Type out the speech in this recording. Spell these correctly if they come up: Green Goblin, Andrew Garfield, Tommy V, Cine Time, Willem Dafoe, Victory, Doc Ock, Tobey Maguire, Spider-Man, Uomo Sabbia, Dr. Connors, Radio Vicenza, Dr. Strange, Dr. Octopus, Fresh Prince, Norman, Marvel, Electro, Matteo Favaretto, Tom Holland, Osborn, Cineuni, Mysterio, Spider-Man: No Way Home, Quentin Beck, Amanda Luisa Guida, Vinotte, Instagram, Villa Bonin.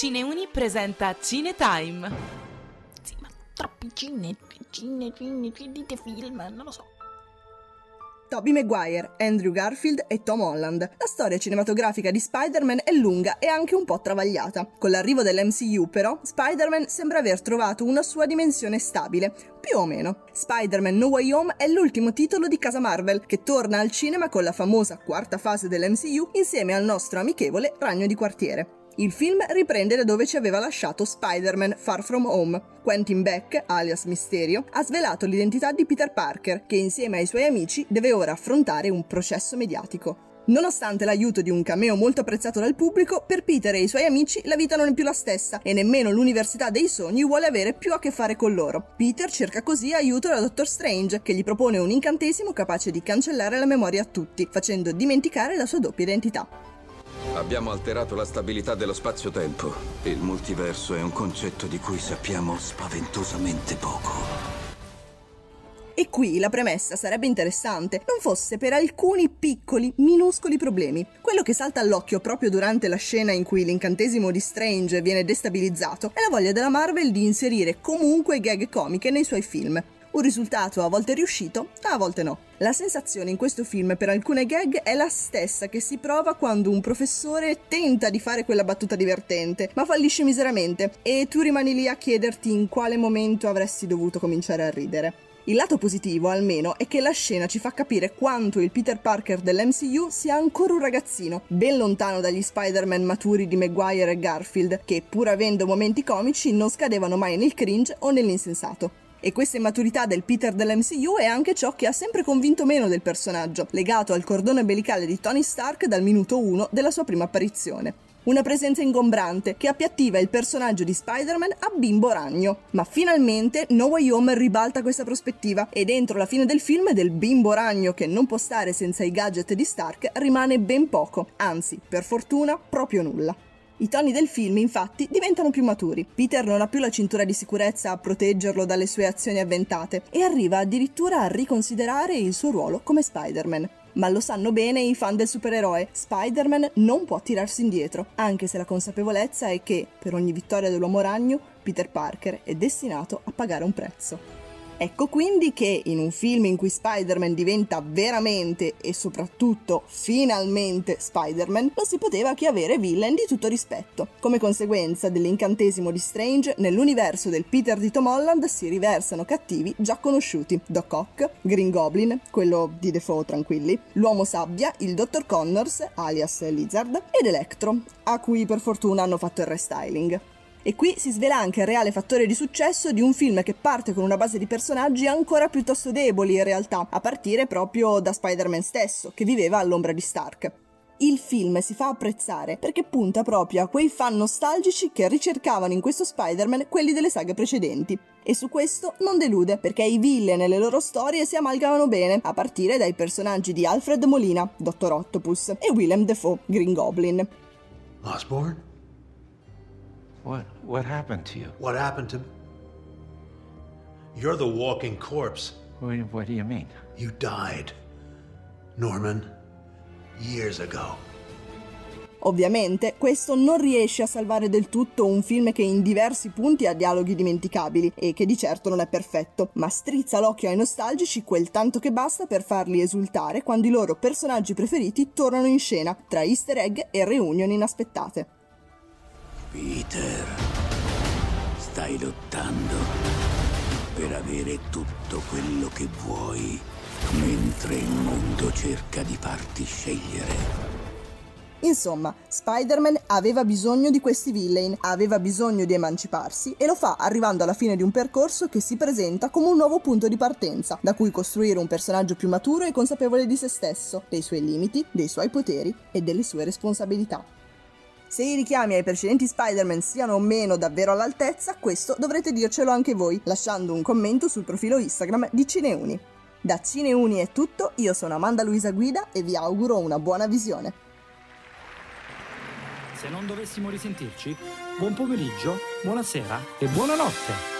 Cineuni presenta Cine Time. Sì, ma troppi cine, dite film, non lo so. Tobey Maguire, Andrew Garfield e Tom Holland. La storia cinematografica di Spider-Man è lunga e anche un po' travagliata. Con l'arrivo dell'MCU, però, Spider-Man sembra aver trovato una sua dimensione stabile, più o meno. Spider-Man: No Way Home è l'ultimo titolo di casa Marvel, che torna al cinema con la famosa quarta fase dell'MCU insieme al nostro amichevole ragno di quartiere. Il film riprende da dove ci aveva lasciato Spider-Man Far From Home. Quentin Beck, alias Mysterio, ha svelato l'identità di Peter Parker, che insieme ai suoi amici deve ora affrontare un processo mediatico. Nonostante l'aiuto di un cameo molto apprezzato dal pubblico, per Peter e i suoi amici la vita non è più la stessa e nemmeno l'università dei sogni vuole avere più a che fare con loro. Peter cerca così aiuto da Dr. Strange, che gli propone un incantesimo capace di cancellare la memoria a tutti, facendo dimenticare la sua doppia identità. Abbiamo alterato la stabilità dello spazio-tempo. Il multiverso è un concetto di cui sappiamo spaventosamente poco. E qui la premessa sarebbe interessante, non fosse per alcuni piccoli, minuscoli problemi. Quello che salta all'occhio proprio durante la scena in cui l'incantesimo di Strange viene destabilizzato è la voglia della Marvel di inserire comunque gag comiche nei suoi film. Un risultato a volte riuscito, a volte no. La sensazione in questo film per alcune gag è la stessa che si prova quando un professore tenta di fare quella battuta divertente, ma fallisce miseramente, e tu rimani lì a chiederti in quale momento avresti dovuto cominciare a ridere. Il lato positivo, almeno, è che la scena ci fa capire quanto il Peter Parker dell'MCU sia ancora un ragazzino, ben lontano dagli Spider-Man maturi di Maguire e Garfield, che pur avendo momenti comici non scadevano mai nel cringe o nell'insensato. E questa immaturità del Peter dell'MCU è anche ciò che ha sempre convinto meno del personaggio, legato al cordone ombelicale di Tony Stark dal minuto 1 della sua prima apparizione. Una presenza ingombrante che appiattiva il personaggio di Spider-Man a bimbo ragno. Ma finalmente No Way Home ribalta questa prospettiva e dentro la fine del film del bimbo ragno che non può stare senza i gadget di Stark rimane ben poco, anzi, per fortuna, proprio nulla. I toni del film, infatti, diventano più maturi. Peter non ha più la cintura di sicurezza a proteggerlo dalle sue azioni avventate e arriva addirittura a riconsiderare il suo ruolo come Spider-Man. Ma lo sanno bene i fan del supereroe, Spider-Man non può tirarsi indietro, anche se la consapevolezza è che, per ogni vittoria dell'Uomo Ragno, Peter Parker è destinato a pagare un prezzo. Ecco quindi che in un film in cui Spider-Man diventa veramente e soprattutto finalmente Spider-Man, non si poteva che avere villain di tutto rispetto. Come conseguenza dell'incantesimo di Strange, nell'universo del Peter di Tom Holland si riversano cattivi già conosciuti: Doc Ock, Green Goblin, quello di Dafoe tranquilli, l'Uomo Sabbia, il Dr. Connors, alias Lizard, ed Electro, a cui per fortuna hanno fatto il restyling. E qui si svela anche il reale fattore di successo di un film che parte con una base di personaggi ancora piuttosto deboli in realtà, a partire proprio da Spider-Man stesso, che viveva all'ombra di Stark. Il film si fa apprezzare perché punta proprio a quei fan nostalgici che ricercavano in questo Spider-Man quelli delle saghe precedenti. E su questo non delude, perché i villain nelle loro storie si amalgamano bene, a partire dai personaggi di Alfred Molina, Dr. Octopus, e Willem Dafoe, Green Goblin. Osborn? What happened to you? What happened to me? You're the walking corpse. What do you mean? You died, Norman, years ago. Ovviamente, questo non riesce a salvare del tutto un film che in diversi punti ha dialoghi dimenticabili e che di certo non è perfetto, ma strizza l'occhio ai nostalgici quel tanto che basta per farli esultare quando i loro personaggi preferiti tornano in scena, tra easter egg e reunion inaspettate. Peter, stai lottando per avere tutto quello che vuoi, mentre il mondo cerca di farti scegliere. Insomma, Spider-Man aveva bisogno di questi villain, aveva bisogno di emanciparsi e lo fa arrivando alla fine di un percorso che si presenta come un nuovo punto di partenza, da cui costruire un personaggio più maturo e consapevole di se stesso, dei suoi limiti, dei suoi poteri e delle sue responsabilità. Se i richiami ai precedenti Spider-Man siano o meno davvero all'altezza, questo dovrete dircelo anche voi, lasciando un commento sul profilo Instagram di Cineuni. Da Cineuni è tutto, io sono Amanda Luisa Guida e vi auguro una buona visione. Se non dovessimo risentirci, buon pomeriggio, buonasera e buonanotte!